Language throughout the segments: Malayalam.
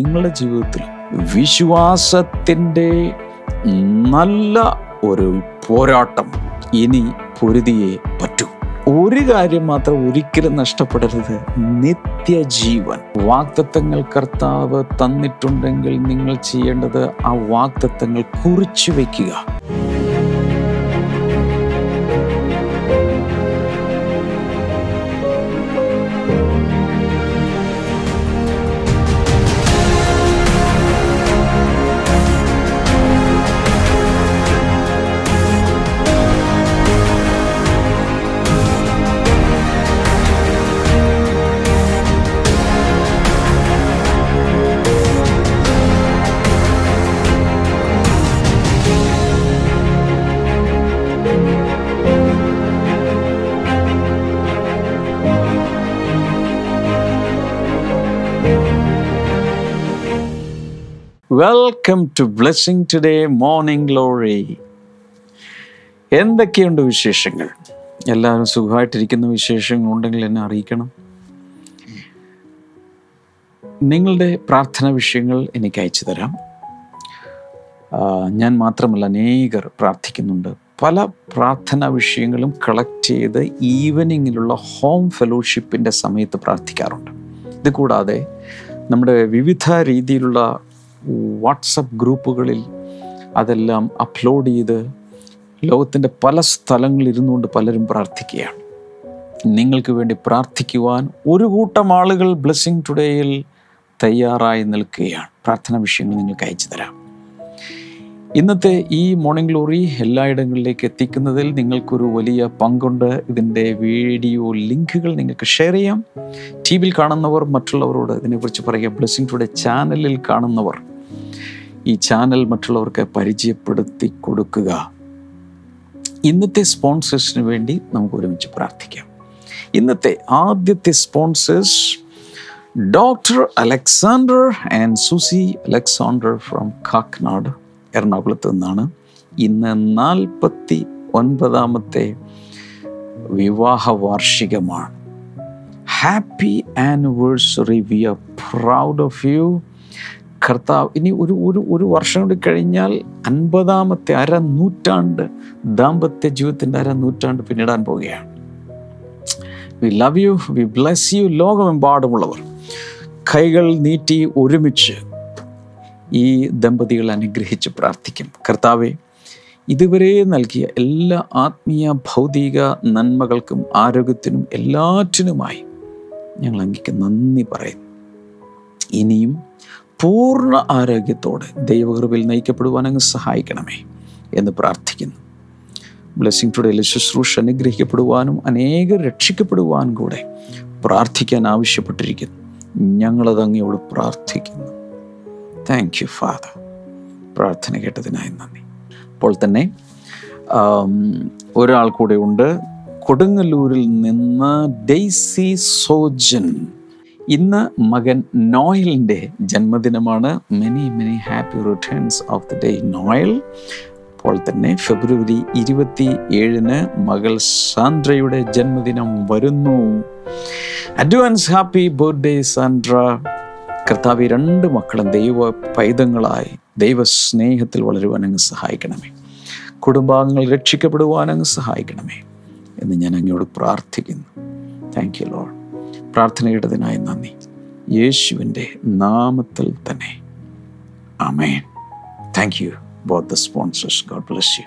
നിങ്ങളുടെ ജീവിതത്തിൽ വിശ്വാസത്തിൻ്റെ നല്ല ഒരു പോരാട്ടം ഇനി പൊരുതിയേ പറ്റൂ. ഒരു കാര്യം മാത്രം ഒരിക്കലും നഷ്ടപ്പെടരുത്, നിത്യജീവൻ. വാഗ്ദത്തങ്ങൾ കർത്താവ് തന്നിട്ടുണ്ടെങ്കിൽ നിങ്ങൾ ചെയ്യേണ്ടത് ആ വാഗ്ദത്തങ്ങൾ കുറിച്ചു വയ്ക്കുക. Welcome to blessing today morning glory. എന്തൊക്കെയുണ്ട് വിശേഷങ്ങൾ? എല്ലാവരും സുഖമായിട്ടിരിക്കുന്ന വിശേഷങ്ങളുണ്ടെങ്കിൽ എന്നെ അറിയിക്കണം. നിങ്ങളുടെ പ്രാർത്ഥനാ വിഷയങ്ങൾ എനിക്ക് അയച്ചു തരാം. ഞാൻ മാത്രമല്ല, അനേകർ പ്രാർത്ഥിക്കുന്നുണ്ട്. പല പ്രാർത്ഥനാ വിഷയങ്ങളും കളക്ട് ചെയ്ത് ഈവനിങ്ങിലുള്ള ഹോം ഫെലോഷിപ്പിൻ്റെ സമയത്ത് പ്രാർത്ഥിക്കാറുണ്ട്. ഇത് കൂടാതെ നമ്മുടെ വിവിധ രീതിയിലുള്ള വാട്സപ്പ് ഗ്രൂപ്പുകളിൽ അതെല്ലാം അപ്ലോഡ് ചെയ്ത് ലോകത്തിൻ്റെ പല സ്ഥലങ്ങളിലിരുന്നു കൊണ്ട് പലരും പ്രാർത്ഥിക്കുകയാണ്. നിങ്ങൾക്ക് വേണ്ടി പ്രാർത്ഥിക്കുവാൻ ഒരു കൂട്ടം ആളുകൾ ബ്ലെസ്സിംഗ് ടുഡേയിൽ തയ്യാറായി നിൽക്കുകയാണ്. പ്രാർത്ഥനാ വിഷയങ്ങൾ നിങ്ങൾക്ക് അയച്ചു തരാം. ഇന്നത്തെ ഈ മോർണിംഗ് ഗ്ലോറി എല്ലായിടങ്ങളിലേക്ക് എത്തിക്കുന്നതിൽ നിങ്ങൾക്കൊരു വലിയ പങ്കുണ്ട്. ഇതിൻ്റെ വീഡിയോ ലിങ്കുകൾ നിങ്ങൾക്ക് ഷെയർ ചെയ്യാം. ടി വിയിൽ കാണുന്നവർ മറ്റുള്ളവരോട് ഇതിനെക്കുറിച്ച് പറയുക. ബ്ലെസ്സിംഗ് ടുഡേ ചാനലിൽ കാണുന്നവർ ഈ ചാനൽ മറ്റുള്ളവർക്ക് പരിചയപ്പെടുത്തി കൊടുക്കുക. ഇന്നത്തെ സ്പോൺസേഴ്സിന് വേണ്ടി നമുക്ക് ഒരുമിച്ച് പ്രാർത്ഥിക്കാം. ഇന്നത്തെ ആദ്യത്തെ sponsors doctor Alexander and Susie Alexander from Kakkanad, എറണാകുളത്ത് നിന്നാണ്. ഇന്ന് 49ാമത്തെ വിവാഹ വാർഷികമാണ്. Happy anniversary, we are proud of you. കർത്താവ് ഇനി ഒരു ഒരു ഒരു വർഷം കൂടി കഴിഞ്ഞാൽ 50ാമത്തെ അരനൂറ്റാണ്ട്, ദാമ്പത്യ ജീവിതത്തിൻ്റെ അരനൂറ്റാണ്ട് പിന്നിടാൻ പോവുകയാണ്. We love you, we bless you. ലോകമെമ്പാടുമുള്ളവർ കൈകൾ നീട്ടി ഒരുമിച്ച് ഈ ദമ്പതികൾ അനുഗ്രഹിച്ച് പ്രാർത്ഥിക്കും. കർത്താവെ, ഇതുവരെ നൽകിയ എല്ലാ ആത്മീയ ഭൗതിക നന്മകൾക്കും ആരോഗ്യത്തിനും എല്ലാറ്റിനുമായി ഞങ്ങൾ അങ്ങേക്ക് നന്ദി പറയുന്നു. ഇനിയും പൂർണ്ണ ആരോഗ്യത്തോടെ ദൈവകൃപയിൽ നയിക്കപ്പെടുവാൻ അങ്ങ് സഹായിക്കണമേ എന്ന് പ്രാർത്ഥിക്കുന്നു. ബ്ലെസ്സിംഗ് ടുഡേയിലെ ശുശ്രൂഷ അനുഗ്രഹിക്കപ്പെടുവാനും അനേകം രക്ഷിക്കപ്പെടുവാനും കൂടെ പ്രാർത്ഥിക്കാൻ ആവശ്യപ്പെട്ടിരിക്കുന്നു. ഞങ്ങളത് അങ്ങയോട് പ്രാർത്ഥിക്കുന്നു. Thank you father. പ്രാർത്ഥന കേട്ടതിനായി നന്ദി. അപ്പോൾ തന്നെ ഒരാൾ കൂടെ ഉണ്ട്. കൊടുങ്ങല്ലൂരിൽ നിന്ന് ഡെയ്സി സോജൻ. ഇന്ന് മകൻ നോയലിൻ്റെ ജന്മദിനമാണ്. Many many happy returns of the day Noel. അപ്പോൾ തന്നെ ഫെബ്രുവരി 27 മകൾ സാൻഡ്രയുടെ ജന്മദിനം വരുന്നു. Advance happy birthday Sandra. കർത്താവ്, രണ്ട് മക്കളും ദൈവ പൈതങ്ങളായി ദൈവസ്നേഹത്തിൽ വളരുവാൻ അങ്ങ് സഹായിക്കണമേ. കുടുംബാംഗങ്ങൾ രക്ഷിക്കപ്പെടുവാൻ അങ്ങ് സഹായിക്കണമേ എന്ന് ഞാൻ അങ്ങയോട് പ്രാർത്ഥിക്കുന്നു. Thank you lord. പ്രാർത്ഥന കേട്ടതിനായി നന്ദി. യേശുവിൻ്റെ നാമത്തിൽ തന്നെ ആമേൻ. Thank you both the sponsors. God bless you.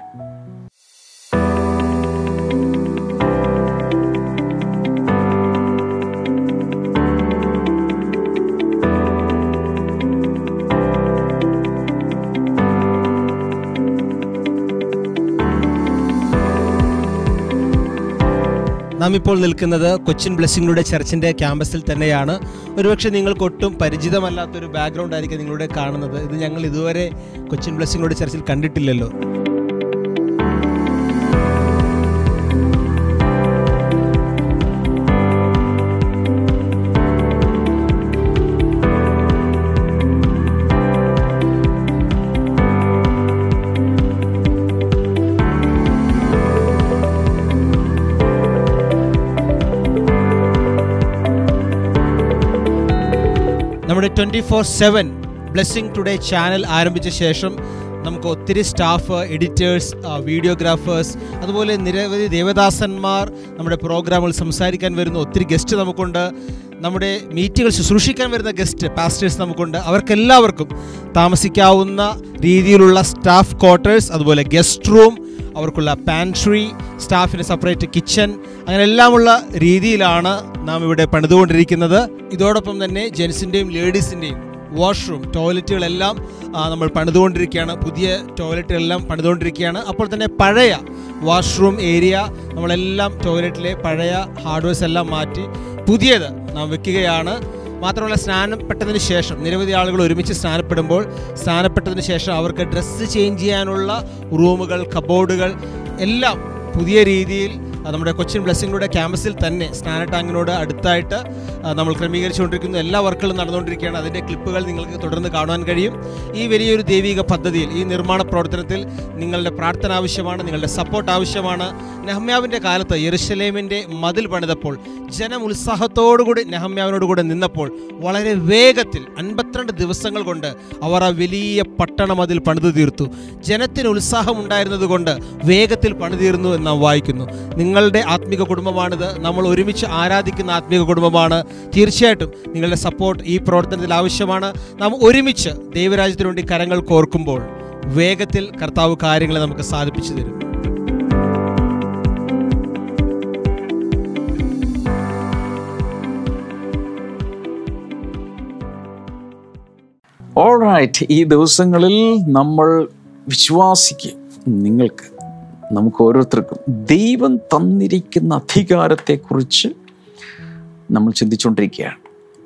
നാം ഇപ്പോൾ നിൽക്കുന്നത് കൊച്ചിൻ ബ്ലെസ്സിംഗിലൂടെ ചർച്ചിൻ്റെ ക്യാമ്പസിൽ തന്നെയാണ്. ഒരുപക്ഷെ നിങ്ങൾക്ക് ഒട്ടും പരിചിതമല്ലാത്തൊരു ബാക്ക്ഗ്രൗണ്ട് ആയിരിക്കും നിങ്ങളുടെ കാണുന്നത്. ഇത് ഞങ്ങൾ ഇതുവരെ കൊച്ചിൻ ബ്ലെസ്സിംഗിലൂടെ ചർച്ചിൽ കണ്ടിട്ടില്ലല്ലോ. നമ്മുടെ 24/7 ബ്ലെസ്സിംഗ് ടുഡേ ചാനൽ ആരംഭിച്ച ശേഷം നമുക്ക് ഒത്തിരി സ്റ്റാഫ്, എഡിറ്റേഴ്സ്, വീഡിയോഗ്രാഫേഴ്സ്, അതുപോലെ നിരവധി ദേവദാസന്മാർ നമ്മുടെ പ്രോഗ്രാമുകൾ സംസാരിക്കാൻ വരുന്ന ഒത്തിരി ഗസ്റ്റ് നമുക്കുണ്ട്. നമ്മുടെ മീറ്റുകൾ ശുശ്രൂഷിക്കാൻ വരുന്ന ഗസ്റ്റ് പാസ്റ്റേഴ്സ് നമുക്കുണ്ട്. അവർക്കെല്ലാവർക്കും താമസിക്കാവുന്ന രീതിയിലുള്ള സ്റ്റാഫ് ക്വാർട്ടേഴ്സ്, അതുപോലെ ഗസ്റ്റ് റൂം, അവർക്കുള്ള പാൻട്രി, സ്റ്റാഫിന് സെപ്പറേറ്റ് കിച്ചൺ, അങ്ങനെയെല്ലാമുള്ള രീതിയിലാണ് നാം ഇവിടെ പണിതുകൊണ്ടിരിക്കുന്നത്. ഇതോടൊപ്പം തന്നെ ജെൻസിൻ്റെയും ലേഡീസിൻ്റെയും വാഷ്റൂം, ടോയ്ലറ്റുകളെല്ലാം നമ്മൾ പണിതുകൊണ്ടിരിക്കുകയാണ്. പുതിയ ടോയ്ലറ്റുകളെല്ലാം പണിതുകൊണ്ടിരിക്കുകയാണ്. അപ്പോൾ തന്നെ പഴയ വാഷ്റൂം ഏരിയ നമ്മളെല്ലാം ടോയ്ലറ്റിലെ പഴയ ഹാർഡ്വെയർസ് എല്ലാം മാറ്റി പുതിയത് നാം വെക്കുകയാണ്. മാത്രമല്ല, സ്നാനപ്പെട്ടതിന് ശേഷം നിരവധി ആളുകൾ ഒരുമിച്ച് സ്നാനപ്പെടുമ്പോൾ സ്നാനപ്പെട്ടതിന് ശേഷം അവർക്ക് ഡ്രസ്സ് ചേഞ്ച് ചെയ്യാനുള്ള റൂമുകൾ, കബോർഡുകൾ എല്ലാം പുതിയ രീതിയിൽ നമ്മുടെ കൊച്ചിൻ ബ്ലെസ്സിങ്ങിലൂടെ ക്യാമ്പസിൽ തന്നെ സ്നാന ടാങ്കിനോട് അടുത്തായിട്ട് നമ്മൾ ക്രമീകരിച്ചുകൊണ്ടിരിക്കുന്നു. എല്ലാ വർക്കുകളും നടന്നുകൊണ്ടിരിക്കുകയാണ്. അതിൻ്റെ ക്ലിപ്പുകൾ നിങ്ങൾക്ക് തുടർന്ന് കാണുവാൻ കഴിയും. ഈ വലിയൊരു ദൈവിക പദ്ധതിയിൽ, ഈ നിർമ്മാണ പ്രവർത്തനത്തിൽ നിങ്ങളുടെ പ്രാർത്ഥന ആവശ്യമാണ്, നിങ്ങളുടെ സപ്പോർട്ട് ആവശ്യമാണ്. നെഹമ്യാവിൻ്റെ കാലത്ത് യെരുശലേമിൻ്റെ മതിൽ പണിതപ്പോൾ ജനം ഉത്സാഹത്തോടുകൂടി നെഹമ്യാവിനോടുകൂടി നിന്നപ്പോൾ വളരെ വേഗത്തിൽ 52 ദിവസങ്ങൾ കൊണ്ട് അവർ ആ വലിയ പട്ടണം അതിൽ പണിതു തീർത്തു. ജനത്തിന് ഉത്സാഹം ഉണ്ടായിരുന്നത് കൊണ്ട് വേഗത്തിൽ പണിതീർന്നു എന്ന് നാം വായിക്കുന്നു. നിങ്ങളുടെ ആത്മീക കുടുംബമാണിത്. നമ്മൾ ഒരുമിച്ച് ആരാധിക്കുന്ന ആത്മീക കുടുംബമാണ്. തീർച്ചയായിട്ടും നിങ്ങളുടെ സപ്പോർട്ട് ഈ പ്രവർത്തനത്തിൽ ആവശ്യമാണ്. നാം ഒരുമിച്ച് ദൈവരാജ്യത്തിന് വേണ്ടി കരങ്ങൾ കോർക്കുമ്പോൾ വേഗത്തിൽ കർത്താവ് കാര്യങ്ങളെ നമുക്ക് സാധിപ്പിച്ചു തരും. ഓൾറൈറ്റ്, ഈ ദിവസങ്ങളിൽ നമ്മൾ വിശ്വാസിക്കും, നിങ്ങൾക്ക് നമുക്ക് ഓരോരുത്തർക്കും ദൈവം തന്നിരിക്കുന്ന അധികാരത്തെക്കുറിച്ച് നമ്മൾ ചിന്തിച്ചുകൊണ്ടിരിക്കുകയാണ്.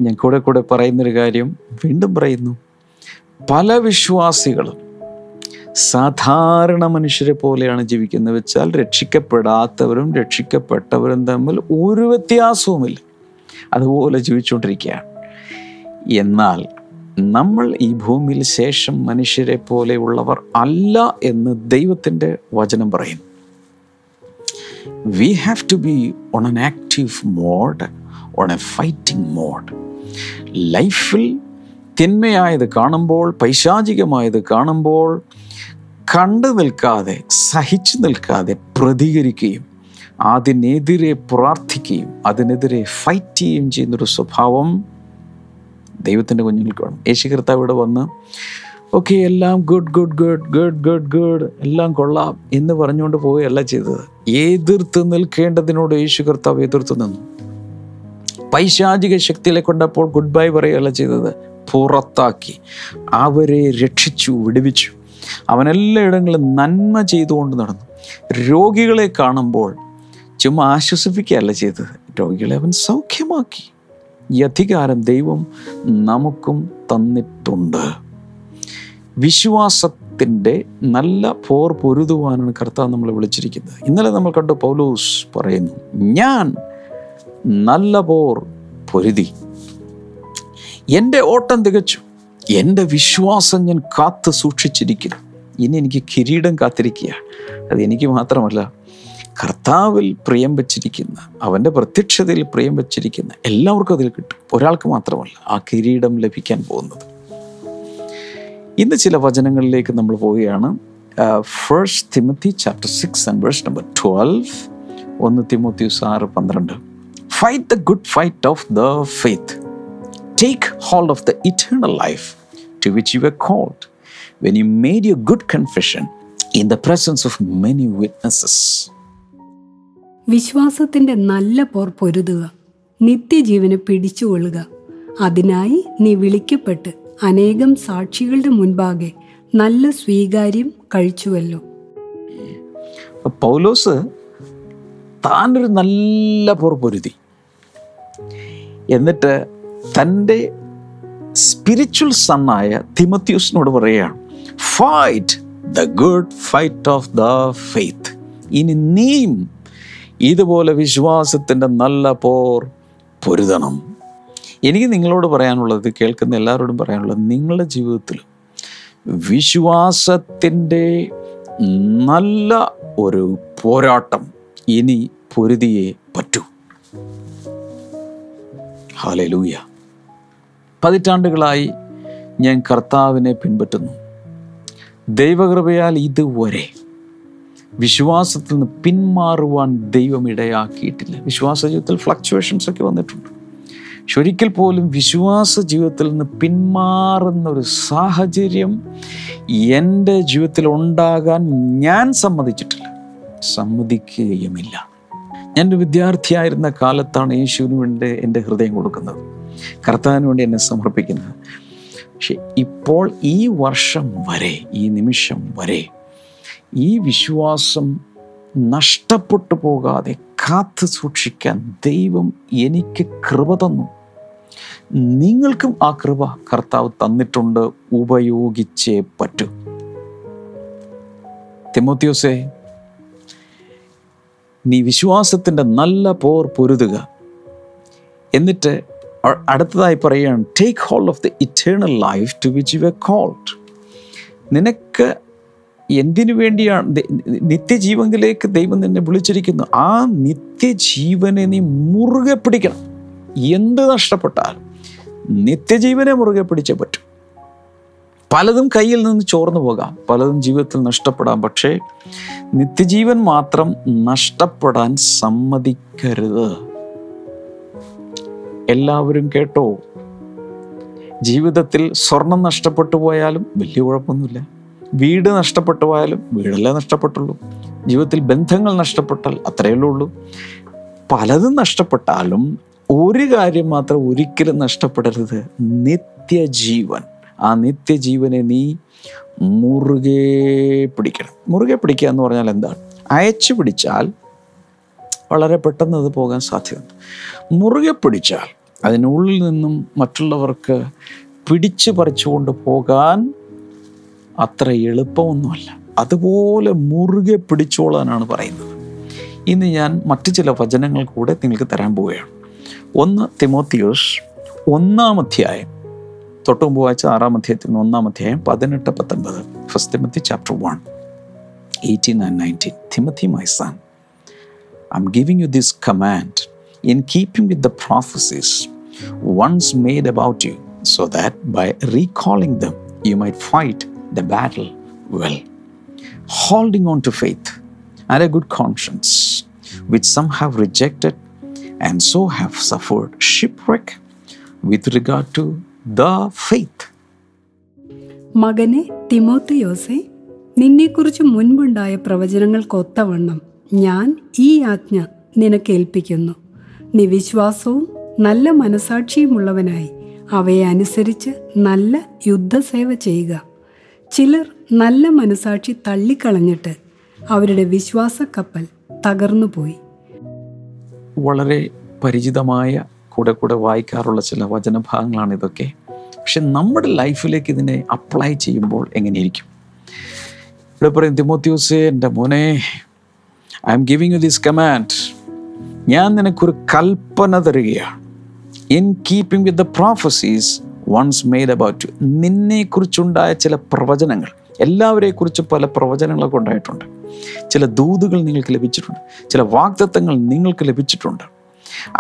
ഞാൻ കൂടെ പറയുന്നൊരു കാര്യം വീണ്ടും പറയുന്നു. പല വിശ്വാസികളും സാധാരണ മനുഷ്യരെ പോലെയാണ് ജീവിക്കുന്നത് വെച്ചാൽ രക്ഷിക്കപ്പെടാത്തവരും രക്ഷിക്കപ്പെട്ടവരും തമ്മിൽ ഒരു വ്യത്യാസവുമില്ല, അതുപോലെ ജീവിച്ചുകൊണ്ടിരിക്കുകയാണ്. എന്നാൽ നമ്മൾ ഈ ഭൂമിയിൽ ശേഷം മനുഷ്യരെ പോലെയുള്ളവർ അല്ല എന്ന് ദൈവത്തിൻ്റെ വചനം പറയും. We have to be on an active mode, on a fighting mode. ലൈഫിൽ തിന്മയായത് കാണുമ്പോൾ, പൈശാചികമായത് കാണുമ്പോൾ കണ്ടു നിൽക്കാതെ, സഹിച്ചു നിൽക്കാതെ പ്രതികരിക്കുകയും അതിനെതിരെ പ്രാർത്ഥിക്കുകയും അതിനെതിരെ ഫൈറ്റ് ചെയ്യുകയും ചെയ്യുന്നൊരു സ്വഭാവം ദൈവത്തിൻ്റെ കുഞ്ഞുങ്ങൾക്ക് വേണം. യേശു കർത്താവ് ഇവിടെ വന്ന് ഓക്കെ, എല്ലാം good good good good good good, എല്ലാം കൊള്ളാം എന്ന് പറഞ്ഞുകൊണ്ട് പോവുകയല്ല ചെയ്തത്. എതിർത്ത് നിൽക്കേണ്ടതിനോട് യേശു കർത്താവ് എതിർത്ത് നിന്നു. പൈശാചിക ശക്തികളെ കൊണ്ടപ്പോൾ ഗുഡ് ബൈ പറയുകയല്ല ചെയ്തത്, പുറത്താക്കി അവരെ രക്ഷിച്ചു, വിടുവിച്ചു. അവനെല്ലാ ഇടങ്ങളിലും നന്മ ചെയ്തുകൊണ്ട് നടന്നു. രോഗികളെ കാണുമ്പോൾ ചുമ്മാ ആശ്വസിപ്പിക്കുകയല്ല ചെയ്തത്, രോഗികളെ അവൻ സൗഖ്യമാക്കി. ഈ അധികാരം ദൈവം നമുക്കും തന്നിട്ടുണ്ട്. വിശ്വാസത്തിൻ്റെ നല്ല പോർ പൊരുതുവാനാണ് കർത്താവ് നമ്മളെ വിളിച്ചിരിക്കുന്നത്. ഇന്നലെ നമ്മൾ കണ്ടു, പൗലോസ് പറയുന്നു, ഞാൻ നല്ല പോർ പൊരുതി, എൻ്റെ ഓട്ടം തികച്ചു, എൻ്റെ വിശ്വാസം ഞാൻ കാത്തു സൂക്ഷിച്ചിരിക്കുന്നു, ഇനി എനിക്ക് കിരീടം കാത്തിരിക്കുകയാണ്. അത് എനിക്ക് മാത്രമല്ല, കർത്താവിൽ പ്രിയം വച്ചിരിക്കുന്ന, അവൻ്റെ പ്രത്യക്ഷതയിൽ പ്രിയം വച്ചിരിക്കുന്ന എല്ലാവർക്കും അതിൽ കിട്ടും. ഒരാൾക്ക് മാത്രമല്ല ആ കിരീടം ലഭിക്കാൻ പോകുന്നത്. ഇന്ന് ചില വചനങ്ങളിലേക്ക് നമ്മൾ പോവുകയാണ്. 1 Timothy chapter 6 and verse number 12. 1 Timothy 6:12. Fight the good fight of the faith. Take hold of the eternal life to which you were called when you made your good confession in the presence of many witnesses. വിശ്വാസത്തിൻ്റെ നല്ല പോർ പൊരുതുക, നിത്യജീവനെ പിടിച്ചുകൊള്ളുക. അതിനായി നീ വിളിക്കപ്പെട്ട് അനേകം സാക്ഷികളുടെ മുൻപാകെ നല്ല സ്വീകാര്യം കഴിച്ചുവല്ലോ. പൗലോസ് താനൊരു നല്ല പോർ പൊരുതി, എന്നിട്ട് തൻ്റെ സ്പിരിച്വൽ സണ്ണായ തിമോത്തിയോസിനോട് പറയുകയാണ്, fight the good fight of the faith. ഇനി നീയും ഇതുപോലെ വിശ്വാസത്തിൻ്റെ നല്ല പോർ പൊരുതണം. എനിക്ക് നിങ്ങളോട് പറയാനുള്ളത്, കേൾക്കുന്ന എല്ലാവരോടും പറയാനുള്ളത്, നിങ്ങളുടെ ജീവിതത്തിൽ വിശ്വാസത്തിൻ്റെ നല്ല ഒരു പോരാട്ടം ഇനി പൊരുതിയേ പറ്റൂ. ഹല്ലേലൂയ. പതിറ്റാണ്ടുകളായി ഞാൻ കർത്താവിനെ പിൻപറ്റുന്നു. ദൈവകൃപയാൽ ഇതുവരെ വിശ്വാസത്തിൽ നിന്ന് പിന്മാറുവാൻ ദൈവം ഇടയാക്കിയിട്ടില്ല. വിശ്വാസ ജീവിതത്തിൽ ഫ്ലക്ച്വേഷൻസ് ഒക്കെ വന്നിട്ടുണ്ട്. പക്ഷെ ഒരിക്കൽ പോലും വിശ്വാസ ജീവിതത്തിൽ നിന്ന് പിന്മാറുന്നൊരു സാഹചര്യം എൻ്റെ ജീവിതത്തിൽ ഉണ്ടാകാൻ ഞാൻ സമ്മതിക്കുകയുമില്ല. ഞാനൊരു വിദ്യാർത്ഥിയായിരുന്ന കാലത്താണ് യേശുവിന് വേണ്ടി എൻ്റെ ഹൃദയം കൊടുക്കുന്നത്, കർത്താവിന് വേണ്ടി എന്നെ സമർപ്പിക്കുന്നത്. പക്ഷെ ഇപ്പോൾ ഈ വർഷം വരെ, ഈ നിമിഷം വരെ ഈ വിശ്വാസം നഷ്ടപ്പെട്ടു പോകാതെ കാത്തു സൂക്ഷിക്കാൻ ദൈവം എനിക്ക് കൃപ തന്നു. നിങ്ങൾക്കും ആ കൃപ കർത്താവ് തന്നിട്ടുണ്ട്, ഉപയോഗിച്ചേ പറ്റൂ. തിമോത്തിയോസേ, നീ വിശ്വാസത്തിൻ്റെ നല്ല പോർ പൊരുതുക. എന്നിട്ട് അടുത്തതായി പറയുകയാണ്, take hold of the eternal life to which you were called. നിനക്ക് എന്തിനു വേണ്ടിയാണ് നിത്യജീവനിലേക്ക് ദൈവം നിന്നെ വിളിച്ചിരിക്കുന്നു? ആ നിത്യജീവനെ നീ മുറുകെ പിടിക്കണം. എന്ത് നഷ്ടപ്പെട്ടാലും നിത്യജീവനെ മുറുകെ പിടിച്ചേ പറ്റും. പലതും കയ്യിൽ നിന്ന് ചോർന്നു പോകാം, പലതും ജീവിതത്തിൽ നഷ്ടപ്പെടാം. പക്ഷേ നിത്യജീവൻ മാത്രം നഷ്ടപ്പെടാൻ സമ്മതിക്കരുത്. എല്ലാവരും കേട്ടോ, ജീവിതത്തിൽ സ്വർണം നഷ്ടപ്പെട്ടു പോയാലും വലിയ കുഴപ്പമൊന്നുമില്ല. വീട് നഷ്ടപ്പെട്ടു പോയാലും വീടല്ലേ നഷ്ടപ്പെട്ടുള്ളൂ. ജീവിതത്തിൽ ബന്ധങ്ങൾ നഷ്ടപ്പെട്ടാൽ അത്രയല്ലേ ഉള്ളൂ. പലതും നഷ്ടപ്പെട്ടാലും ഒരു കാര്യം മാത്രം ഒരിക്കലും നഷ്ടപ്പെടരുത്, നിത്യജീവൻ. ആ നിത്യജീവനെ നീ മുറുകെ പിടിക്കണം. മുറുകെ പിടിക്കുക എന്ന് പറഞ്ഞാൽ എന്താണ്? അയച്ചു പിടിച്ചാൽ വളരെ പെട്ടെന്ന് അത് പോകാൻ സാധ്യതയുണ്ട്. മുറുകെ പിടിച്ചാൽ അതിനുള്ളിൽ നിന്നും മറ്റുള്ളവർക്ക് പിടിച്ചു പറിച്ചുകൊണ്ട് പോകാൻ അത്ര എളുപ്പമൊന്നുമല്ല. അതുപോലെ മുറുകെ പിടിച്ചോളാനാണ് പറയുന്നത്. ഇന്ന് ഞാൻ മറ്റു ചില വചനങ്ങൾ കൂടെ നിങ്ങൾക്ക് തരാൻ പോവുകയാണ്. 1 തിമോത്തിയോസ് 1-ാം അധ്യായം, തൊട്ടുമുമ്പ് വായിച്ച 6-ാം അധ്യായത്തിൽ 1-ാം അധ്യായം 18-19. 1 Timothy chapter 1, 18 and 19. Timothy, my son, I'm giving you this command in keeping with the prophecies once made about you, so that by recalling them you might fight the battle well, holding on to faith and a good conscience, which some have rejected and so have suffered shipwreck with regard to the faith. Magane തിമോത്തിയോസേ, നിന്നെക്കുറിച്ച് മുൻപുണ്ടായ പ്രവചനങ്ങൾക്കൊത്തവണ്ണം ഞാൻ ഈ ആജ്ഞ നിനക്കേൽപ്പിക്കുന്നു. നീ വിശ്വാസവും നല്ല മനസാക്ഷിയുമുള്ളവനായി അവയെ അനുസരിച്ച് നല്ല യുദ്ധസേവ ചെയ്യുക. ചിലർ നല്ല മനസാക്ഷി തള്ളിക്കളഞ്ഞിട്ട് അവരുടെ വിശ്വാസക്കപ്പൽ തകർന്നുപോയി. വളരെ പരിചിതമായ, കൂടെ കൂടെ വായിക്കാറുള്ള ചില വചനഭാഗങ്ങളാണ് ഇതൊക്കെ. പക്ഷെ നമ്മുടെ ലൈഫിലേക്ക് ഇതിനെ അപ്ലൈ ചെയ്യുമ്പോൾ എങ്ങനെയിരിക്കും? ഇവിടെ പറയും, തിമോത്തിയോസേ എൻ്റെ മോനെ, I am giving you this command. ഞാൻ നിനക്കൊരു കൽപ്പന തരികയാണ്. In keeping with the prophecies once made about you. നിന്നെക്കുറിച്ചുണ്ടായ ചില പ്രവചനങ്ങൾ, എല്ലാവരെക്കുറിച്ചും പല പ്രവചനങ്ങളൊക്കെ ഉണ്ടായിട്ടുണ്ട്. ചില ദൂതുകൾ നിങ്ങൾക്ക് ലഭിച്ചിട്ടുണ്ട്, ചില വാഗ്ദത്തങ്ങൾ നിങ്ങൾക്ക് ലഭിച്ചിട്ടുണ്ട്.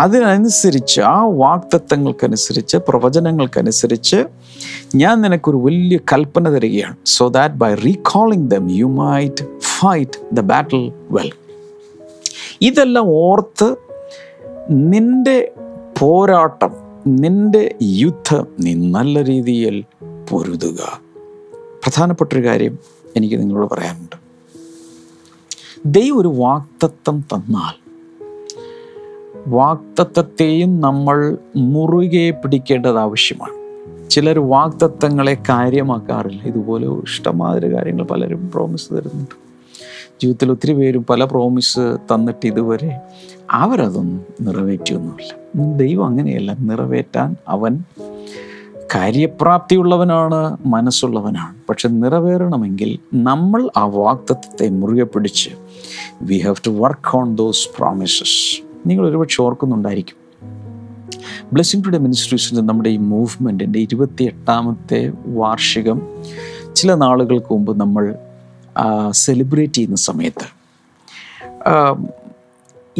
അതിനനുസരിച്ച്, ആ വാഗ്ദത്തങ്ങൾക്കനുസരിച്ച്, പ്രവചനങ്ങൾക്കനുസരിച്ച് ഞാൻ നിനക്കൊരു വലിയ കൽപ്പന തരികയാണ്. So that by recalling them you might fight the battle well. ഇതെല്ലാം ഓർത്ത് നിൻ്റെ പോരാട്ടം, നിൻ്റെ യുദ്ധം നീ നല്ല രീതിയിൽ പൊരുതുക. പ്രധാനപ്പെട്ടൊരു കാര്യം എനിക്ക് നിങ്ങളോട് പറയാനുണ്ട്. ദൈവം ഒരു വാഗ്ദത്തം തന്നാൽ വാഗ്ദത്തത്തെയും നമ്മൾ മുറുകെ പിടിക്കേണ്ടത് ആവശ്യമാണ്. ചിലർ വാഗ്ദത്തങ്ങളെ കാര്യമാക്കാറില്ല. ഇതുപോലെ ഇഷ്ടമാതിരി കാര്യങ്ങൾ പലരും പ്രോമിസ് തരുന്നുണ്ട്. ജീവിതത്തിൽ ഒത്തിരി പേരും പല പ്രോമിസ് തന്നിട്ട് ഇതുവരെ അവരതൊന്നും നിറവേറ്റിയൊന്നുമില്ല. ദൈവം അങ്ങനെയല്ല. നിറവേറ്റാൻ അവൻ കാര്യപ്രാപ്തിയുള്ളവനാണ്, മനസ്സുള്ളവനാണ്. പക്ഷെ നിറവേറണമെങ്കിൽ നമ്മൾ ആ വാഗ്ദത്തത്തെ മുറുകെ പിടിച്ച് we have to work on those promises. നിങ്ങൾ ഒരുപക്ഷെ ഓർക്കുന്നുണ്ടായിരിക്കും, ബ്ലെസ്സിംഗ് ടുഡേ മിനിസ്ട്രീസിൻ്റെ, നമ്മുടെ ഈ മൂവ്മെൻറ്റിൻ്റെ 28ാമത്തെ വാർഷികം ചില നാളുകൾക്ക് മുമ്പ് നമ്മൾ സെലിബ്രേറ്റ് ചെയ്യുന്ന സമയത്ത്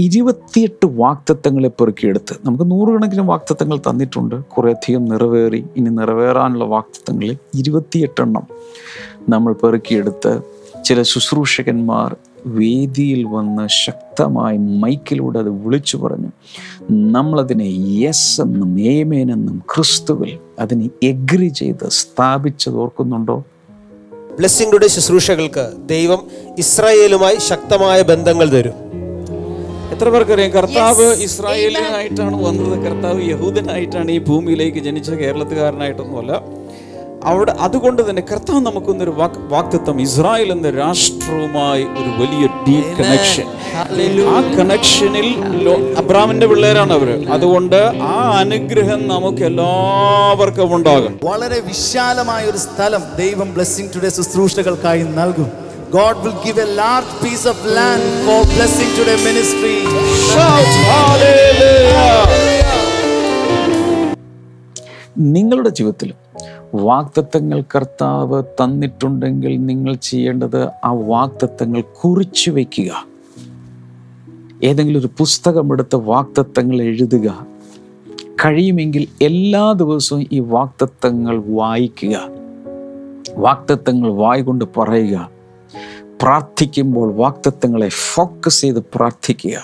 28 വാഗ്ദത്തങ്ങളെ പെറുക്കിയെടുത്ത്, നമുക്ക് നൂറുകണക്കിന് വാഗ്ദത്തങ്ങൾ തന്നിട്ടുണ്ട്, കുറേയധികം നിറവേറി, ഇനി നിറവേറാനുള്ള വാഗ്ദത്തങ്ങളിൽ 28 നമ്മൾ പെറുക്കിയെടുത്ത് ചില ശുശ്രൂഷകന്മാർ വേദിയിൽ വന്ന് ശക്തമായി മൈക്കിലൂടെ അത് വിളിച്ചു പറഞ്ഞു. നമ്മളതിനെ യെസ് എന്നും ഏമേൻ എന്നും ക്രിസ്തുവിൽ അതിനെ എഗ്രി ചെയ്ത് സ്ഥാപിച്ചത് ഓർക്കുന്നുണ്ടോ? ബ്ലെസ്സിംഗ് ടുഡേ ശുശ്രൂഷകൾക്ക് ദൈവം ഇസ്രായേലുമായി ശക്തമായ ബന്ധങ്ങൾ തരും. എത്ര പേർക്കറിയാം കർത്താവ് ഇസ്രായേലിനായിട്ടാണ് വന്നത്, കർത്താവ് യഹൂദനായിട്ടാണ് ഈ ഭൂമിയിലേക്ക് ജനിച്ച കേരളത്തുകാരനായിട്ടൊന്നുമല്ല. അവിടെ അതുകൊണ്ട് തന്നെ കർത്താവ് നമുക്കൊന്നൊരു വാഗ്ദത്തം, ഇസ്രായേൽ എന്ന രാഷ്ട്രവുമായി ഒരു വലിയ ഡീപ് കണക്ഷൻ. ആ കണക്ഷനിൽ അബ്രാമിന്റെ പിള്ളേരാണ് അവര്, അതുകൊണ്ട് ആ അനുഗ്രഹം നമുക്ക് എല്ലാവർക്കും ഉണ്ടാകും. വളരെ വിശാലമായ ഒരു സ്ഥലം ദൈവം ബ്ലെസ്സിംഗ് ടുഡേ ശുശ്രൂഷകൾക്കായി നൽകും. God will give a large piece of land for blessing to the ministry. Shout hallelujah. നിങ്ങളുടെ ജീവിതത്തിൽ വാഗ്ദത്തങ്ങൾ കർത്താവ് തന്നിട്ടുണ്ടെങ്കിൽ നിങ്ങൾ ചെയ്യേണ്ടത് ആ വാഗ്ദത്തങ്ങൾ കുറിച്ചു വെക്കുക. ഏതെങ്കിലും ഒരു പുസ്തകമെടുത്ത് വാഗ്ദത്തങ്ങൾ എഴുതുക. കഴിയുമെങ്കിൽ എല്ലാ ദിവസവും ഈ വാഗ്ദത്തങ്ങൾ വായിക്കുക, വാഗ്ദത്തങ്ങൾ വായിക്കൊണ്ട് പറയുക. പ്രാർത്ഥിക്കുമ്പോൾ വാഗ്ദത്തങ്ങളെ ഫോക്കസ് ചെയ്ത് പ്രാർത്ഥിക്കുക.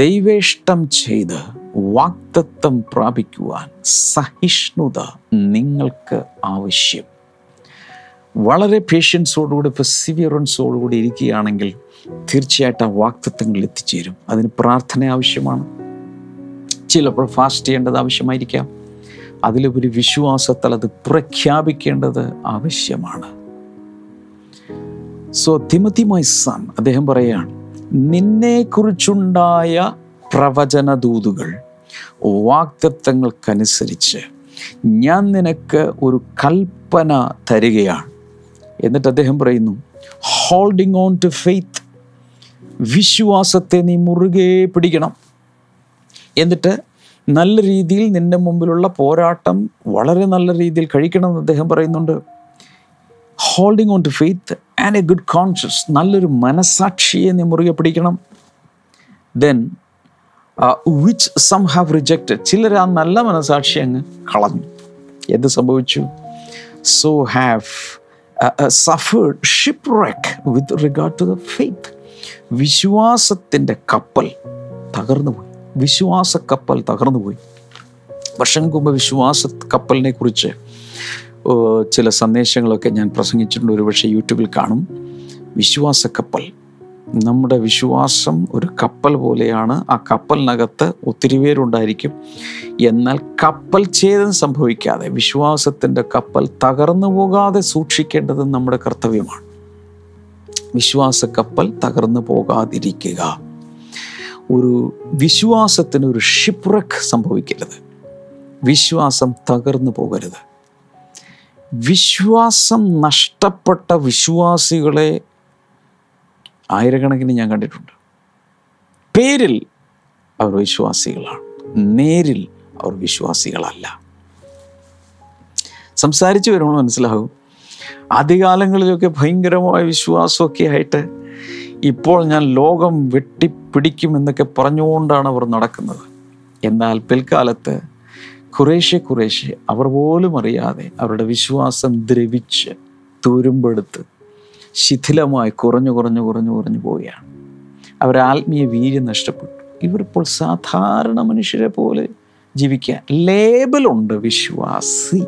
ദൈവേഷ്ടം ചെയ്ത് വാഗ്ദത്തം പ്രാപിക്കുവാൻ സഹിഷ്ണുത നിങ്ങൾക്ക് ആവശ്യം. വളരെ പേഷ്യൻസോടുകൂടി പെർസിവിയറൻസോടുകൂടി ഇരിക്കുകയാണെങ്കിൽ തീർച്ചയായിട്ടും ആ വാഗ്ദത്തങ്ങളിൽ എത്തിച്ചേരും. അതിന് പ്രാർത്ഥന ആവശ്യമാണ്, ചിലപ്പോൾ ഫാസ്റ്റ് ചെയ്യേണ്ടത് ആവശ്യമായിരിക്കാം, അതിലൊരു വിശ്വാസത്താൽ അത് പ്രഖ്യാപിക്കേണ്ടത് ആവശ്യമാണ്. സോ തിമോത്തി മൈ സൺ, അദ്ദേഹം പറയുകയാണ്, നിന്നെക്കുറിച്ചുണ്ടായ പ്രവചനദൂതുകൾ വാഗ്ദത്തങ്ങൾക്കനുസരിച്ച് ഞാൻ നിനക്ക് ഒരു കൽപ്പന തരികയാണ്. എന്നിട്ട് അദ്ദേഹം പറയുന്നു, ഹോൾഡിങ് ഓൺ ടു ഫെയ്ത്ത്, വിശ്വാസത്തെ നീ മുറുകെ പിടിക്കണം. എന്നിട്ട് നല്ല രീതിയിൽ നിൻ്റെ മുമ്പിലുള്ള പോരാട്ടം വളരെ നല്ല രീതിയിൽ കഴിക്കണമെന്ന് അദ്ദേഹം പറയുന്നുണ്ട്. Holding on to faith and a good conscience, നല്ലൊരു മനസാക്ഷിയെ നീ മുറുകെ പിടിക്കണം. Then which some have rejected, ചിലർ ആ നല്ല മനസാക്ഷി അങ്ങ് കളഞ്ഞു. എന്ത് സംഭവിച്ചു? So have suffered shipwreck with regard to the faith, വിശ്വാസത്തിൻ്റെ കപ്പൽ തകർന്നുപോയി, വിശ്വാസ കപ്പൽ തകർന്നുപോയി. വർഷങ്ങൾക്ക് മുമ്പ് വിശ്വാസ കപ്പലിനെ കുറിച്ച് ചില സന്ദേശങ്ങളൊക്കെ ഞാൻ പ്രസംഗിച്ചിട്ടുണ്ട്, ഒരുപക്ഷെ യൂട്യൂബിൽ കാണും. വിശ്വാസ കപ്പൽ, നമ്മുടെ വിശ്വാസം ഒരു കപ്പൽ പോലെയാണ്. ആ കപ്പലിനകത്ത് ഒത്തിരി പേരുണ്ടായിരിക്കും, എന്നാൽ കപ്പൽ ഛേദം സംഭവിക്കാതെ, വിശ്വാസത്തിൻ്റെ കപ്പൽ തകർന്നു പോകാതെ സൂക്ഷിക്കേണ്ടത് നമ്മുടെ കർത്തവ്യമാണ്. വിശ്വാസ കപ്പൽ തകർന്നു പോകാതിരിക്കുക. ഒരു വിശ്വാസത്തിന് ഒരു ഷിപ്രക്ക് സംഭവിക്കരുത്, വിശ്വാസം തകർന്നു പോകരുത്. വിശ്വാസം നഷ്ടപ്പെട്ട വിശ്വാസികളെ ആയിരക്കണക്കിന് ഞാൻ കണ്ടിട്ടുണ്ട്. പേരിൽ അവർ വിശ്വാസികളാണ്, നേരിൽ അവർ വിശ്വാസികളല്ല. സംസാരിച്ച് വരുമ്പോൾ മനസ്സിലാകും, ആദ്യകാലങ്ങളിലൊക്കെ ഭയങ്കരമായ വിശ്വാസമൊക്കെ ആയിട്ട് ഇപ്പോൾ ഞാൻ ലോകം വെട്ടിപ്പിടിക്കുമെന്നൊക്കെ പറഞ്ഞുകൊണ്ടാണ് അവർ നടക്കുന്നത്. എന്നാൽ പിൽക്കാലത്ത് കുറേശ്ശെ അവർ പോലും അറിയാതെ അവരുടെ വിശ്വാസം ദ്രവിച്ച് തുരുമ്പെടുത്ത് ശിഥിലമായി കുറഞ്ഞു പോവുകയാണ്. അവർ ആത്മീയ വീര്യം നഷ്ടപ്പെട്ടു. ഇവരിപ്പോൾ സാധാരണ മനുഷ്യരെ പോലെ ജീവിക്കാൻ, ലേബലുണ്ട് വിശ്വാസി.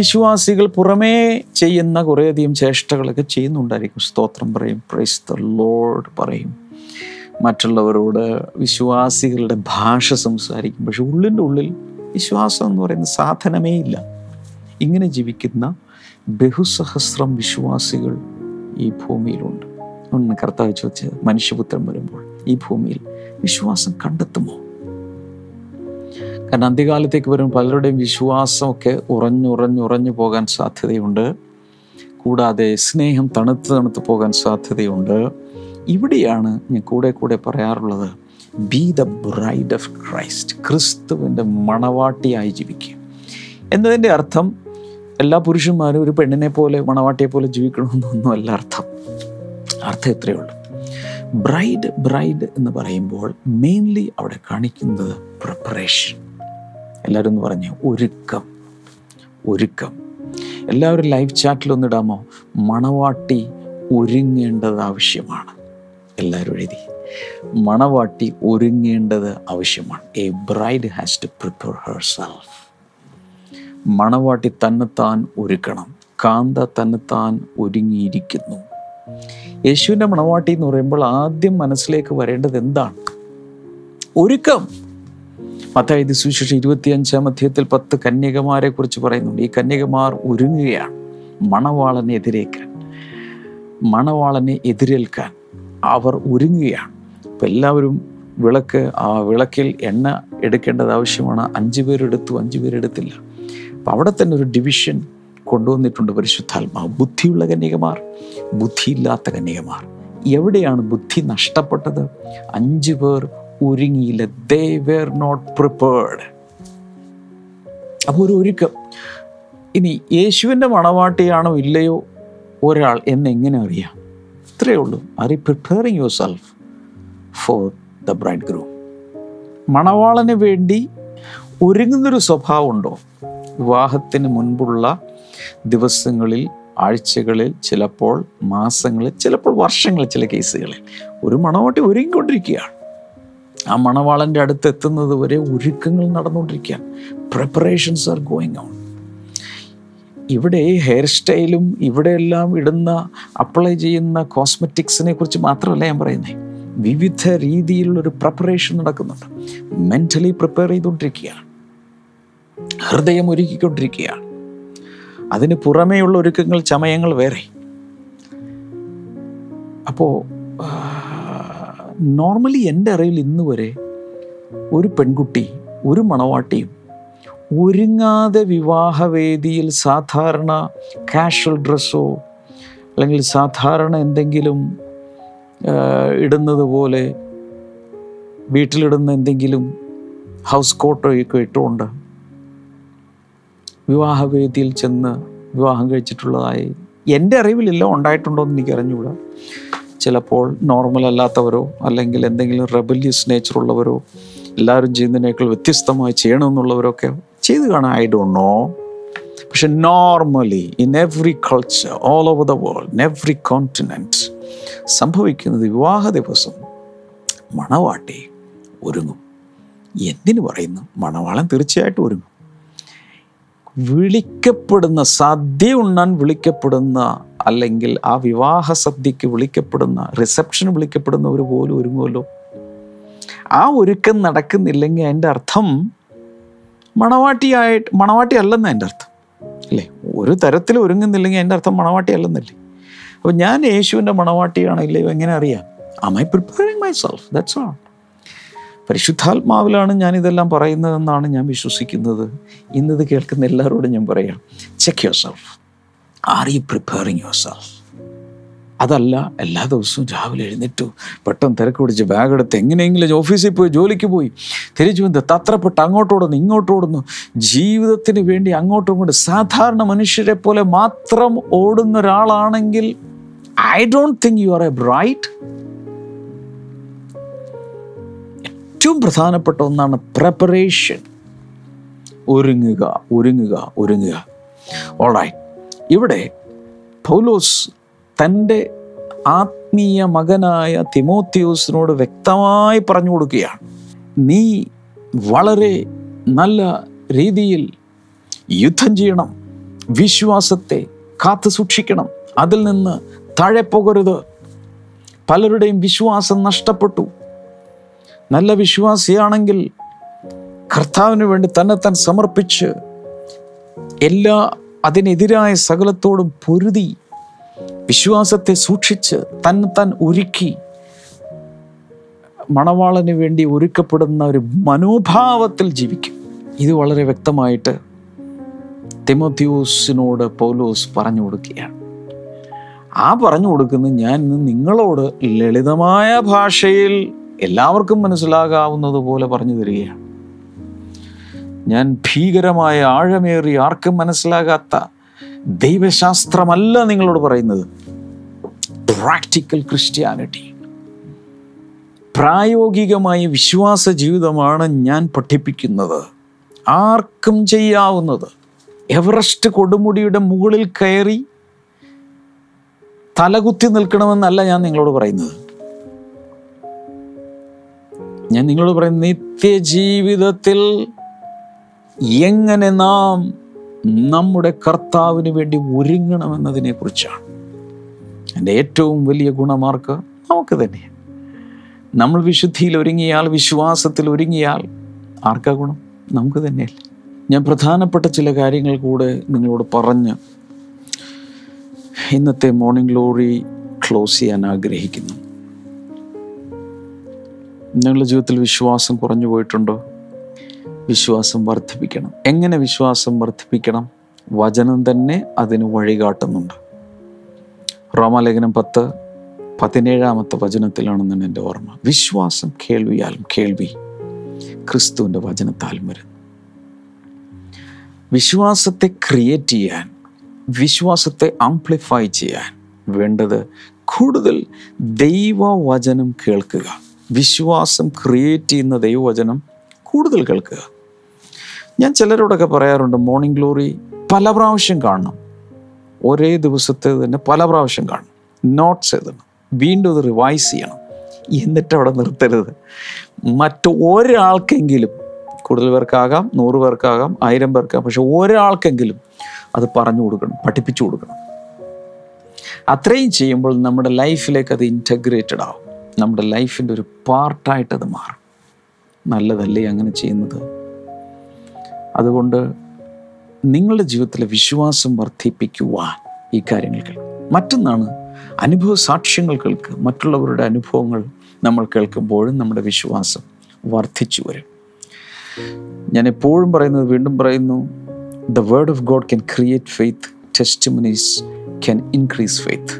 വിശ്വാസികൾ പുറമേ ചെയ്യുന്ന കുറേയധികം ചേഷ്ടകളൊക്കെ ചെയ്യുന്നുണ്ടായിരിക്കും. സ്തോത്രം പറയും, പ്രൈസ് ദ ലോർഡ് പറയും, മറ്റുള്ളവരോട് വിശ്വാസികളുടെ ഭാഷ സംസാരിക്കും. പക്ഷെ ഉള്ളിൻ്റെ ഉള്ളിൽ വിശ്വാസം എന്ന് പറയുന്ന സാധനമേ ഇല്ല. ഇങ്ങനെ ജീവിക്കുന്ന ബഹുസഹസ്രം വിശ്വാസികൾ ഈ ഭൂമിയിലുണ്ട്. ഒന്ന് കർത്താവ് ചോദിച്ച്, മനുഷ്യപുത്രൻ വരുമ്പോൾ ഈ ഭൂമിയിൽ വിശ്വാസം കണ്ടെത്തുമോ? കാരണം അന്ത്യകാലത്തേക്ക് വരുമ്പോൾ പലരുടെയും വിശ്വാസമൊക്കെ ഉറഞ്ഞു പോകാൻ സാധ്യതയുണ്ട്. കൂടാതെ സ്നേഹം തണുത്ത് പോകാൻ സാധ്യതയുണ്ട്. ഇവിടെയാണ് ഞാൻ കൂടെ പറയാറുള്ളത്, be the bride of Christ, ക്രിസ്തുവിൻ്റെ മണവാട്ടിയായി ജീവിക്കുക എന്നതിൻ്റെ അർത്ഥം എല്ലാ പുരുഷന്മാരും ഒരു പെണ്ണിനെ പോലെ മണവാട്ടിയെ പോലെ ജീവിക്കണമെന്നൊന്നുമല്ല അർത്ഥം. എത്രയേ ഉള്ളൂ, ബ്രൈഡ് എന്ന് പറയുമ്പോൾ മെയിൻലി അവിടെ കാണിക്കുന്നത് പ്രിപ്പറേഷൻ. എല്ലാവരും എന്ന് പറഞ്ഞ് ഒരുക്കം. എല്ലാവരും ലൈവ് ചാറ്റിലൊന്നും ഇടാമോ? മണവാട്ടി ഒരുങ്ങേണ്ടത് ആവശ്യമാണ്. എല്ലാവരും എഴുതി, മണവാട്ടി ഒരുങ്ങേണ്ടത് ആവശ്യമാണ്. A bride has to prepare herself. മണവാട്ടി തന്നെത്താൻ ഒരുക്കണം. കാന്ത തന്നെത്താൻ ഒരുങ്ങിയിരിക്കുന്നു. യേശുവിൻ്റെ മണവാട്ടി എന്ന് പറയുമ്പോൾ ആദ്യം മനസ്സിലേക്ക് വരേണ്ടത് എന്താണ്? ഒരുക്കം. മത്തായി സുവിശേഷം 25-ാം അധ്യായത്തിൽ 10 കന്യകമാരെ കുറിച്ച് പറയുന്നുണ്ട്. ഈ കന്യകമാർ ഒരുങ്ങുകയാണ് മണവാളനെ എതിരേൽക്കാൻ അവർ ഒരുങ്ങുകയാണ്. അപ്പം എല്ലാവരും ആ വിളക്കിൽ എണ്ണ എടുക്കേണ്ടത് ആവശ്യമാണ്. 5 പേരെടുത്തു, 5 പേരെടുത്തില്ല. അപ്പം അവിടെ തന്നെ ഒരു ഡിവിഷൻ കൊണ്ടുവന്നിട്ടുണ്ട് പരിശുദ്ധാത്മാവ്. ബുദ്ധിയുള്ള കന്യകമാർ, ബുദ്ധിയില്ലാത്ത കന്യകമാർ. എവിടെയാണ് ബുദ്ധി നഷ്ടപ്പെട്ടത്? 5 പേർ ഒരുങ്ങിയില്ല. They were not prepared. അപ്പോൾ ഒരു ഒരുക്കം. ഇനി യേശുവിൻ്റെ മണവാട്ടിയാണോ ഇല്ലയോ ഒരാൾ എന്നെങ്ങനെ അറിയാം? ഇത്രയേ ഉള്ളൂ. Are you preparing yourself for the bridegroom? മണവാളന് വേണ്ടി ഒരുങ്ങുന്നൊരു സ്വഭാവമുണ്ടോ? വിവാഹത്തിന് മുൻപുള്ള ദിവസങ്ങളിൽ, ആഴ്ചകളിൽ, ചിലപ്പോൾ മാസങ്ങളിൽ, ചിലപ്പോൾ വർഷങ്ങളിൽ, ചില കേസുകളിൽ ഒരു മണവാട്ടി ഒരുങ്ങിക്കൊണ്ടിരിക്കുകയാണ്. ആ മണവാളൻ്റെ അടുത്ത് എത്തുന്നത് വരെ ഒരുക്കങ്ങൾ നടന്നുകൊണ്ടിരിക്കുകയാണ്. Preparations are going on. ഇവിടെ ഹെയർ സ്റ്റൈലും ഇവിടെയെല്ലാം ഇടുന്ന, അപ്ലൈ ചെയ്യുന്ന കോസ്മെറ്റിക്സിനെ കുറിച്ച് മാത്രമല്ല ഞാൻ പറയുന്നത്. വിവിധ രീതിയിലുള്ളൊരു പ്രിപ്പറേഷൻ നടക്കുന്നുണ്ട്. മെൻ്റലി പ്രിപ്പയർ ചെയ്തുകൊണ്ടിരിക്കുകയാണ്, ഹൃദയം ഒരുക്കിക്കൊണ്ടിരിക്കുകയാണ്. അതിന് പുറമേയുള്ള ഒരുക്കങ്ങൾ, ചമയങ്ങൾ വേറെ. അപ്പോൾ നോർമലി എൻ്റെ അറിവിൽ ഇന്ന് വരെ ഒരു പെൺകുട്ടി, ഒരു മണവാട്ടിയും ഒരുങ്ങാതെ വിവാഹവേദിയിൽ സാധാരണ കാഷ്വൽ ഡ്രസ്സോ അല്ലെങ്കിൽ സാധാരണ എന്തെങ്കിലും ഇടുന്നത് പോലെ വീട്ടിലിടുന്ന എന്തെങ്കിലും ഹൗസ് കോട്ടോയൊക്കെ ഇട്ടുകൊണ്ട് വിവാഹവേദിയിൽ ചെന്ന് വിവാഹം കഴിച്ചിട്ടുള്ളതായി എൻ്റെ അറിവിലില്ല. ഉണ്ടായിട്ടുണ്ടോ എന്ന് എനിക്കറിഞ്ഞുകൂടാ. ചിലപ്പോൾ നോർമൽ അല്ലാത്തവരോ അല്ലെങ്കിൽ എന്തെങ്കിലും റെബല്യസ് നേച്ചറുള്ളവരോ, എല്ലാവരും ചെയ്യുന്നതിനേക്കാൾ വ്യത്യസ്തമായി ചെയ്യണമെന്നുള്ളവരൊക്കെ ചെയ്ത് കാണാൻ, ഐ ഡോണ്ട് നോ. പക്ഷെ normally in every culture, all over the world, in every continent സംഭവിക്കുന്നത് വിവാഹ ദിവസം മണവാട്ടി ഒരുങ്ങും. എന്തിനു പറയുന്നു? മണവാളൻ തീർച്ചയായിട്ടും ഒരുങ്ങും. വിളിക്കപ്പെടുന്ന, സദ്യ ഉണ്ണാൻ വിളിക്കപ്പെടുന്ന, അല്ലെങ്കിൽ ആ വിവാഹ സദ്യക്ക് വിളിക്കപ്പെടുന്ന, റിസപ്ഷന് വിളിക്കപ്പെടുന്നവർ പോലും ഒരുങ്ങുമല്ലോ. ആ ഒരുക്കം നടക്കുന്നില്ലെങ്കിൽ അതിൻ്റെ അർത്ഥം മണവാട്ടി അല്ലെന്ന് അതിൻ്റെ അർത്ഥം അല്ലേ? ഒരു തരത്തിൽ ഒരുങ്ങുന്നില്ലെങ്കിൽ അതിൻ്റെ അർത്ഥം മണവാട്ടി അല്ലെന്നല്ലേ? അപ്പോൾ ഞാൻ യേശുവിൻ്റെ മണവാട്ടിയാണല്ലയോ എങ്ങനെ അറിയാം? am I preparing myself? that's all. പരിശുദ്ധാത്മാവിലാണ് ഞാനിതെല്ലാം പറയുന്നതെന്നാണ് ഞാൻ വിശ്വസിക്കുന്നത്. ഇന്നത് കേൾക്കുന്ന എല്ലാവരോടും ഞാൻ പറയാം, check yourself. Are you preparing yourself? അതല്ല എല്ലാ ദിവസവും രാവിലെ എഴുന്നേറ്റു, പെട്ടെന്ന് തിരക്ക് പിടിച്ച് ബാഗെടുത്ത് എങ്ങനെയെങ്കിലും ഓഫീസിൽ പോയി, ജോലിക്ക് പോയി, തിരിച്ചു വന്ന് തത്രപ്പെട്ട് അങ്ങോട്ടോടുന്നു, ഇങ്ങോട്ടോടുന്നു, ജീവിതത്തിന് വേണ്ടി അങ്ങോട്ടും ഇങ്ങോട്ട് സാധാരണ മനുഷ്യരെ പോലെ മാത്രം ഓടുന്ന ഒരാളാണെങ്കിൽ I don't think you are a bride. ഏറ്റവും പ്രധാനപ്പെട്ട ഒന്നാണ് പ്രിപ്പറേഷൻ. ഒരുങ്ങുക. ഓൾറൈറ്റ്. ഇവിടെ പൗലോസ് തൻ്റെ ആത്മീയ മകനായ തിമോത്തിയോസിനോട് വ്യക്തമായി പറഞ്ഞു കൊടുക്കുകയാണ്, നീ വളരെ നല്ല രീതിയിൽ യുദ്ധം ചെയ്യണം, വിശ്വാസത്തെ കാത്തു സൂക്ഷിക്കണം, അതിൽ നിന്ന് താഴെ പോകരുത്. പലരുടെയും വിശ്വാസം നഷ്ടപ്പെട്ടു. നല്ല വിശ്വാസിയാണെങ്കിൽ കർത്താവിന് വേണ്ടി തന്നെത്താൻ സമർപ്പിച്ച് എല്ലാ അതിനെതിരായ സകലത്തോടും പൊരുതി വിശ്വാസത്തെ സൂക്ഷിച്ച് തന്നെത്താൻ ഒരുക്കി മണവാളന് വേണ്ടി ഒരുക്കപ്പെടുന്ന ഒരു മനോഭാവത്തിൽ ജീവിക്കും. ഇത് വളരെ വ്യക്തമായിട്ട് തിമോത്തിയോസിനോട് പൗലോസ് പറഞ്ഞു കൊടുക്കുകയാണ്. ആ പറഞ്ഞു കൊടുക്കുന്നത് ഞാൻ നിങ്ങളോട് ലളിതമായ ഭാഷയിൽ എല്ലാവർക്കും മനസ്സിലാകാവുന്നത് പോലെ പറഞ്ഞു തരികയാണ്. ഞാൻ ഭീകരമായ, ആഴമേറി, ആർക്കും മനസ്സിലാകാത്ത ദൈവശാസ്ത്രമല്ല നിങ്ങളോട് പറയുന്നത്. പ്രാക്ടിക്കൽ ക്രിസ്ത്യാനിറ്റി, പ്രായോഗികമായ വിശ്വാസ ജീവിതമാണ് ഞാൻ പഠിപ്പിക്കുന്നത്. ആർക്കും ചെയ്യാവുന്നത്. എവറസ്റ്റ് കൊടുമുടിയുടെ മുകളിൽ കയറി തലകുത്തി നിൽക്കണമെന്നല്ല ഞാൻ നിങ്ങളോട് പറയുന്നത്. ഞാൻ നിങ്ങളോട് പറയുന്നത് നിത്യജീവിതത്തിൽ എങ്ങനെ നാം നമ്മുടെ കർത്താവിന് വേണ്ടി ഒരുങ്ങണമെന്നതിനെ കുറിച്ചാണ്. എൻ്റെ ഏറ്റവും വലിയ ഗുണമാർക്ക് നമുക്ക് തന്നെയാണ്. നമ്മൾ വിശുദ്ധിയിൽ ഒരുങ്ങിയാൽ, വിശ്വാസത്തിൽ ഒരുങ്ങിയാൽ ആർക്കാ ഗുണം? നമുക്ക് തന്നെയല്ല. ഞാൻ പ്രധാനപ്പെട്ട ചില കാര്യങ്ങൾ കൂടെ നിങ്ങളോട് പറഞ്ഞ് ഇന്നത്തെ മോർണിംഗ് ഗ്ലോറി ക്ലോസ് ചെയ്യാൻ ആഗ്രഹിക്കുന്നു. നിങ്ങളുടെ ജീവിതത്തിൽ വിശ്വാസം കുറഞ്ഞു പോയിട്ടുണ്ടോ? വിശ്വാസം വർദ്ധിപ്പിക്കണം. എങ്ങനെ വിശ്വാസം വർദ്ധിപ്പിക്കണം? വചനം തന്നെ അതിന് വഴികാട്ടുന്നുണ്ട്. റോമാലേഖനം 10:17 വചനത്തിലാണെന്നാണ് എൻ്റെ ഓർമ്മ. വിശ്വാസം കേൾവിയാലും, കേൾവി ക്രിസ്തുവിൻ്റെ വചനത്താലും വരുന്നു. വിശ്വാസത്തെ ക്രിയേറ്റ് ചെയ്യാൻ, വിശ്വാസത്തെ ആംപ്ലിഫൈ ചെയ്യാൻ വേണ്ടത് കൂടുതൽ ദൈവവചനം കേൾക്കുക. വിശ്വാസം ക്രിയേറ്റ് ചെയ്യുന്ന ദൈവവചനം കൂടുതൽ കേൾക്കുക. ഞാൻ ചിലരോടൊക്കെ പറയാറുണ്ട്, മോർണിംഗ് ഗ്ലോറി പല പ്രാവശ്യം കാണണം, ഒരേ ദിവസത്തെ തന്നെ പല പ്രാവശ്യം കാണണം, നോട്ട്സ് എഴുതണം, വീണ്ടും അത് റിവൈസ് ചെയ്യണം, എന്നിട്ട് അവിടെ നിർത്തരുത്. മറ്റൊരാൾക്കെങ്കിലും, കൂടുതൽ പേർക്കാകാം, 100 പേർക്കാകാം, 1000 പേർക്കാകാം, പക്ഷെ ഒരാൾക്കെങ്കിലും അത് പറഞ്ഞു കൊടുക്കണം, പഠിപ്പിച്ചു കൊടുക്കണം. അത്രയും ചെയ്യുമ്പോൾ നമ്മുടെ ലൈഫിലേക്ക് അത് ഇൻറ്റഗ്രേറ്റഡ് ആവും. നമ്മുടെ ലൈഫിൻ്റെ ഒരു പാർട്ടായിട്ട് അത് മാറും. നല്ലതല്ലേ അങ്ങനെ ചെയ്യുന്നത്? അതുകൊണ്ട് നിങ്ങളുടെ ജീവിതത്തിലെ വിശ്വാസം വർദ്ധിപ്പിക്കുവാൻ ഈ കാര്യങ്ങൾ കേൾക്കും. മറ്റൊന്നാണ് അനുഭവ സാക്ഷ്യങ്ങൾ കേൾക്കുക. മറ്റുള്ളവരുടെ അനുഭവങ്ങൾ നമ്മൾ കേൾക്കുമ്പോഴും നമ്മുടെ വിശ്വാസം വർദ്ധിച്ചു വരും. ഞാൻ എപ്പോഴും പറയുന്നത്, വീണ്ടും പറയുന്നു, the word of God can create faith, testimonies can increase faith.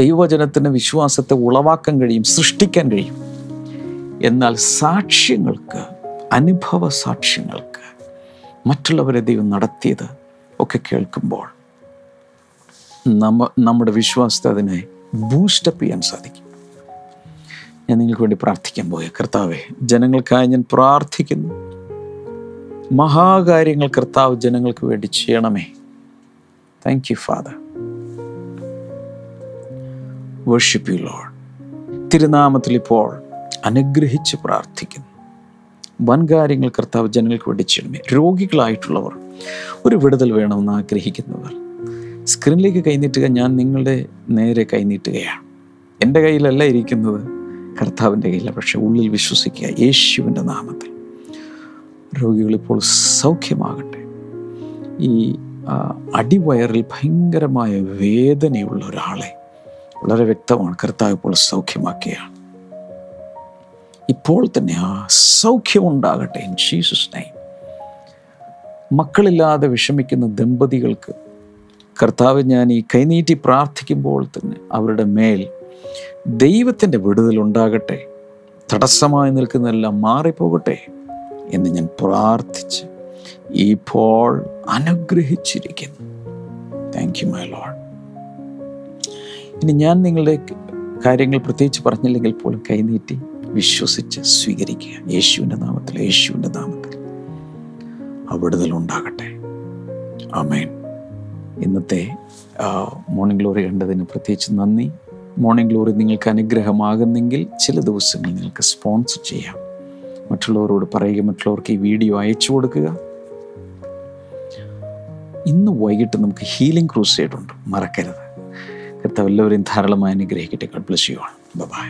ദൈവവചനത്തിന് വിശ്വാസത്തെ ഉളവാക്കാൻ കഴിയും, സൃഷ്ടിക്കാൻ കഴിയും. എന്നാൽ സാക്ഷ്യങ്ങൾക്ക്, അനുഭവ സാക്ഷ്യങ്ങൾക്ക്, മറ്റുള്ളവരെ ദൈവം നടത്തിയത് ഒക്കെ കേൾക്കുമ്പോൾ നമ്മുടെ വിശ്വാസത്തെ അതിനെ ബൂസ്റ്റപ്പ് ചെയ്യാൻ സാധിക്കും. ഞാൻ നിങ്ങൾക്ക് വേണ്ടി പ്രാർത്ഥിക്കാൻ പോയ കർത്താവേ, ജനങ്ങൾക്കായി ഞാൻ പ്രാർത്ഥിക്കുന്നു. മഹാകാര്യങ്ങൾ കർത്താവ് ജനങ്ങൾക്ക് വേണ്ടി ചെയ്യണമേ. Thank you father. Worship you lord. തിരുനാമത്തിൽ ഇപ്പോൾ അനുഗ്രഹിച്ച് പ്രാർത്ഥിക്കുന്നു. വൻകാര്യങ്ങൾ കർത്താവ് ജനങ്ങൾക്ക് വേണ്ടി ചെയ്യണമേ. രോഗികളായിട്ടുള്ളവർ, ഒരു വിടുതൽ വേണമെന്ന് ആഗ്രഹിക്കുന്നവർ, സ്ക്രീനിലേക്ക് കൈനീട്ടുക. ഞാൻ നിങ്ങളുടെ നേരെ കൈനീട്ടുകയാണ്. എൻ്റെ കയ്യിലല്ല ഇരിക്കുന്നത്, കർത്താവിൻ്റെ കയ്യിലാണ്. പക്ഷെ ഉള്ളിൽ വിശ്വസിക്കുക, യേശുവിൻ്റെ നാമത്തിൽ രോഗികളിപ്പോൾ സൗഖ്യമാകട്ടെ. ഈ അടിവയറിൽ ഭയങ്കരമായ വേദനയുള്ള ഒരാളെ വളരെ വ്യക്തമാണ് കർത്താവ് ഇപ്പോൾ സൗഖ്യമാക്കുകയാണ്. ഇപ്പോൾ തന്നെ ആ സൗഖ്യമുണ്ടാകട്ടെ ഇൻ ജീസസ് നെയിം. മക്കളില്ലാതെ വിഷമിക്കുന്ന ദമ്പതികൾക്ക് കർത്താവ് ഞാൻ ഈ കൈനീട്ടി പ്രാർത്ഥിക്കുമ്പോൾ തന്നെ അവരുടെ മേൽ ദൈവത്തിൻ്റെ വിടുതലുണ്ടാകട്ടെ. തടസ്സമായി നിൽക്കുന്നതെല്ലാം മാറിപ്പോകട്ടെ എന്ന് ഞാൻ പ്രാർത്ഥിച്ച് ഇപ്പോൾ അനുഗ്രഹിച്ചിരിക്കുന്നു. Thank you my lord. ഇനി ഞാൻ നിങ്ങളുടെ കാര്യങ്ങൾ പ്രത്യേകിച്ച് പറഞ്ഞില്ലെങ്കിൽ പോലും കൈനീട്ടി വിശ്വസിച്ച് സ്വീകരിക്കുക. യേശുവിൻ്റെ നാമത്തിൽ, യേശുവിൻ്റെ നാമത്തിൽ ആ വിടുതലുണ്ടാകട്ടെ. ആമേൻ. ഇന്നത്തെ മോർണിംഗ് ഗ്ലോറി കണ്ടതിന് പ്രത്യേകിച്ച് നന്ദി. മോർണിംഗ് ഗ്ലോറി നിങ്ങൾക്ക് അനുഗ്രഹമാകുന്നെങ്കിൽ ചില ദിവസങ്ങൾ നിങ്ങൾക്ക് സ്പോൺസർ ചെയ്യാം. മറ്റുള്ളവരോട് പറയുക, മറ്റുള്ളവർക്ക് ഈ വീഡിയോ അയച്ചു കൊടുക്കുക. ഇന്ന് വൈകിട്ട് നമുക്ക് ഹീലിംഗ് ക്രൂസേഡ് ഉണ്ട്, മറക്കരുത്. കർത്താവ് എല്ലാവരെയും ധാരാളമായി അനുഗ്രഹിക്കട്ടെ. God bless you all. By.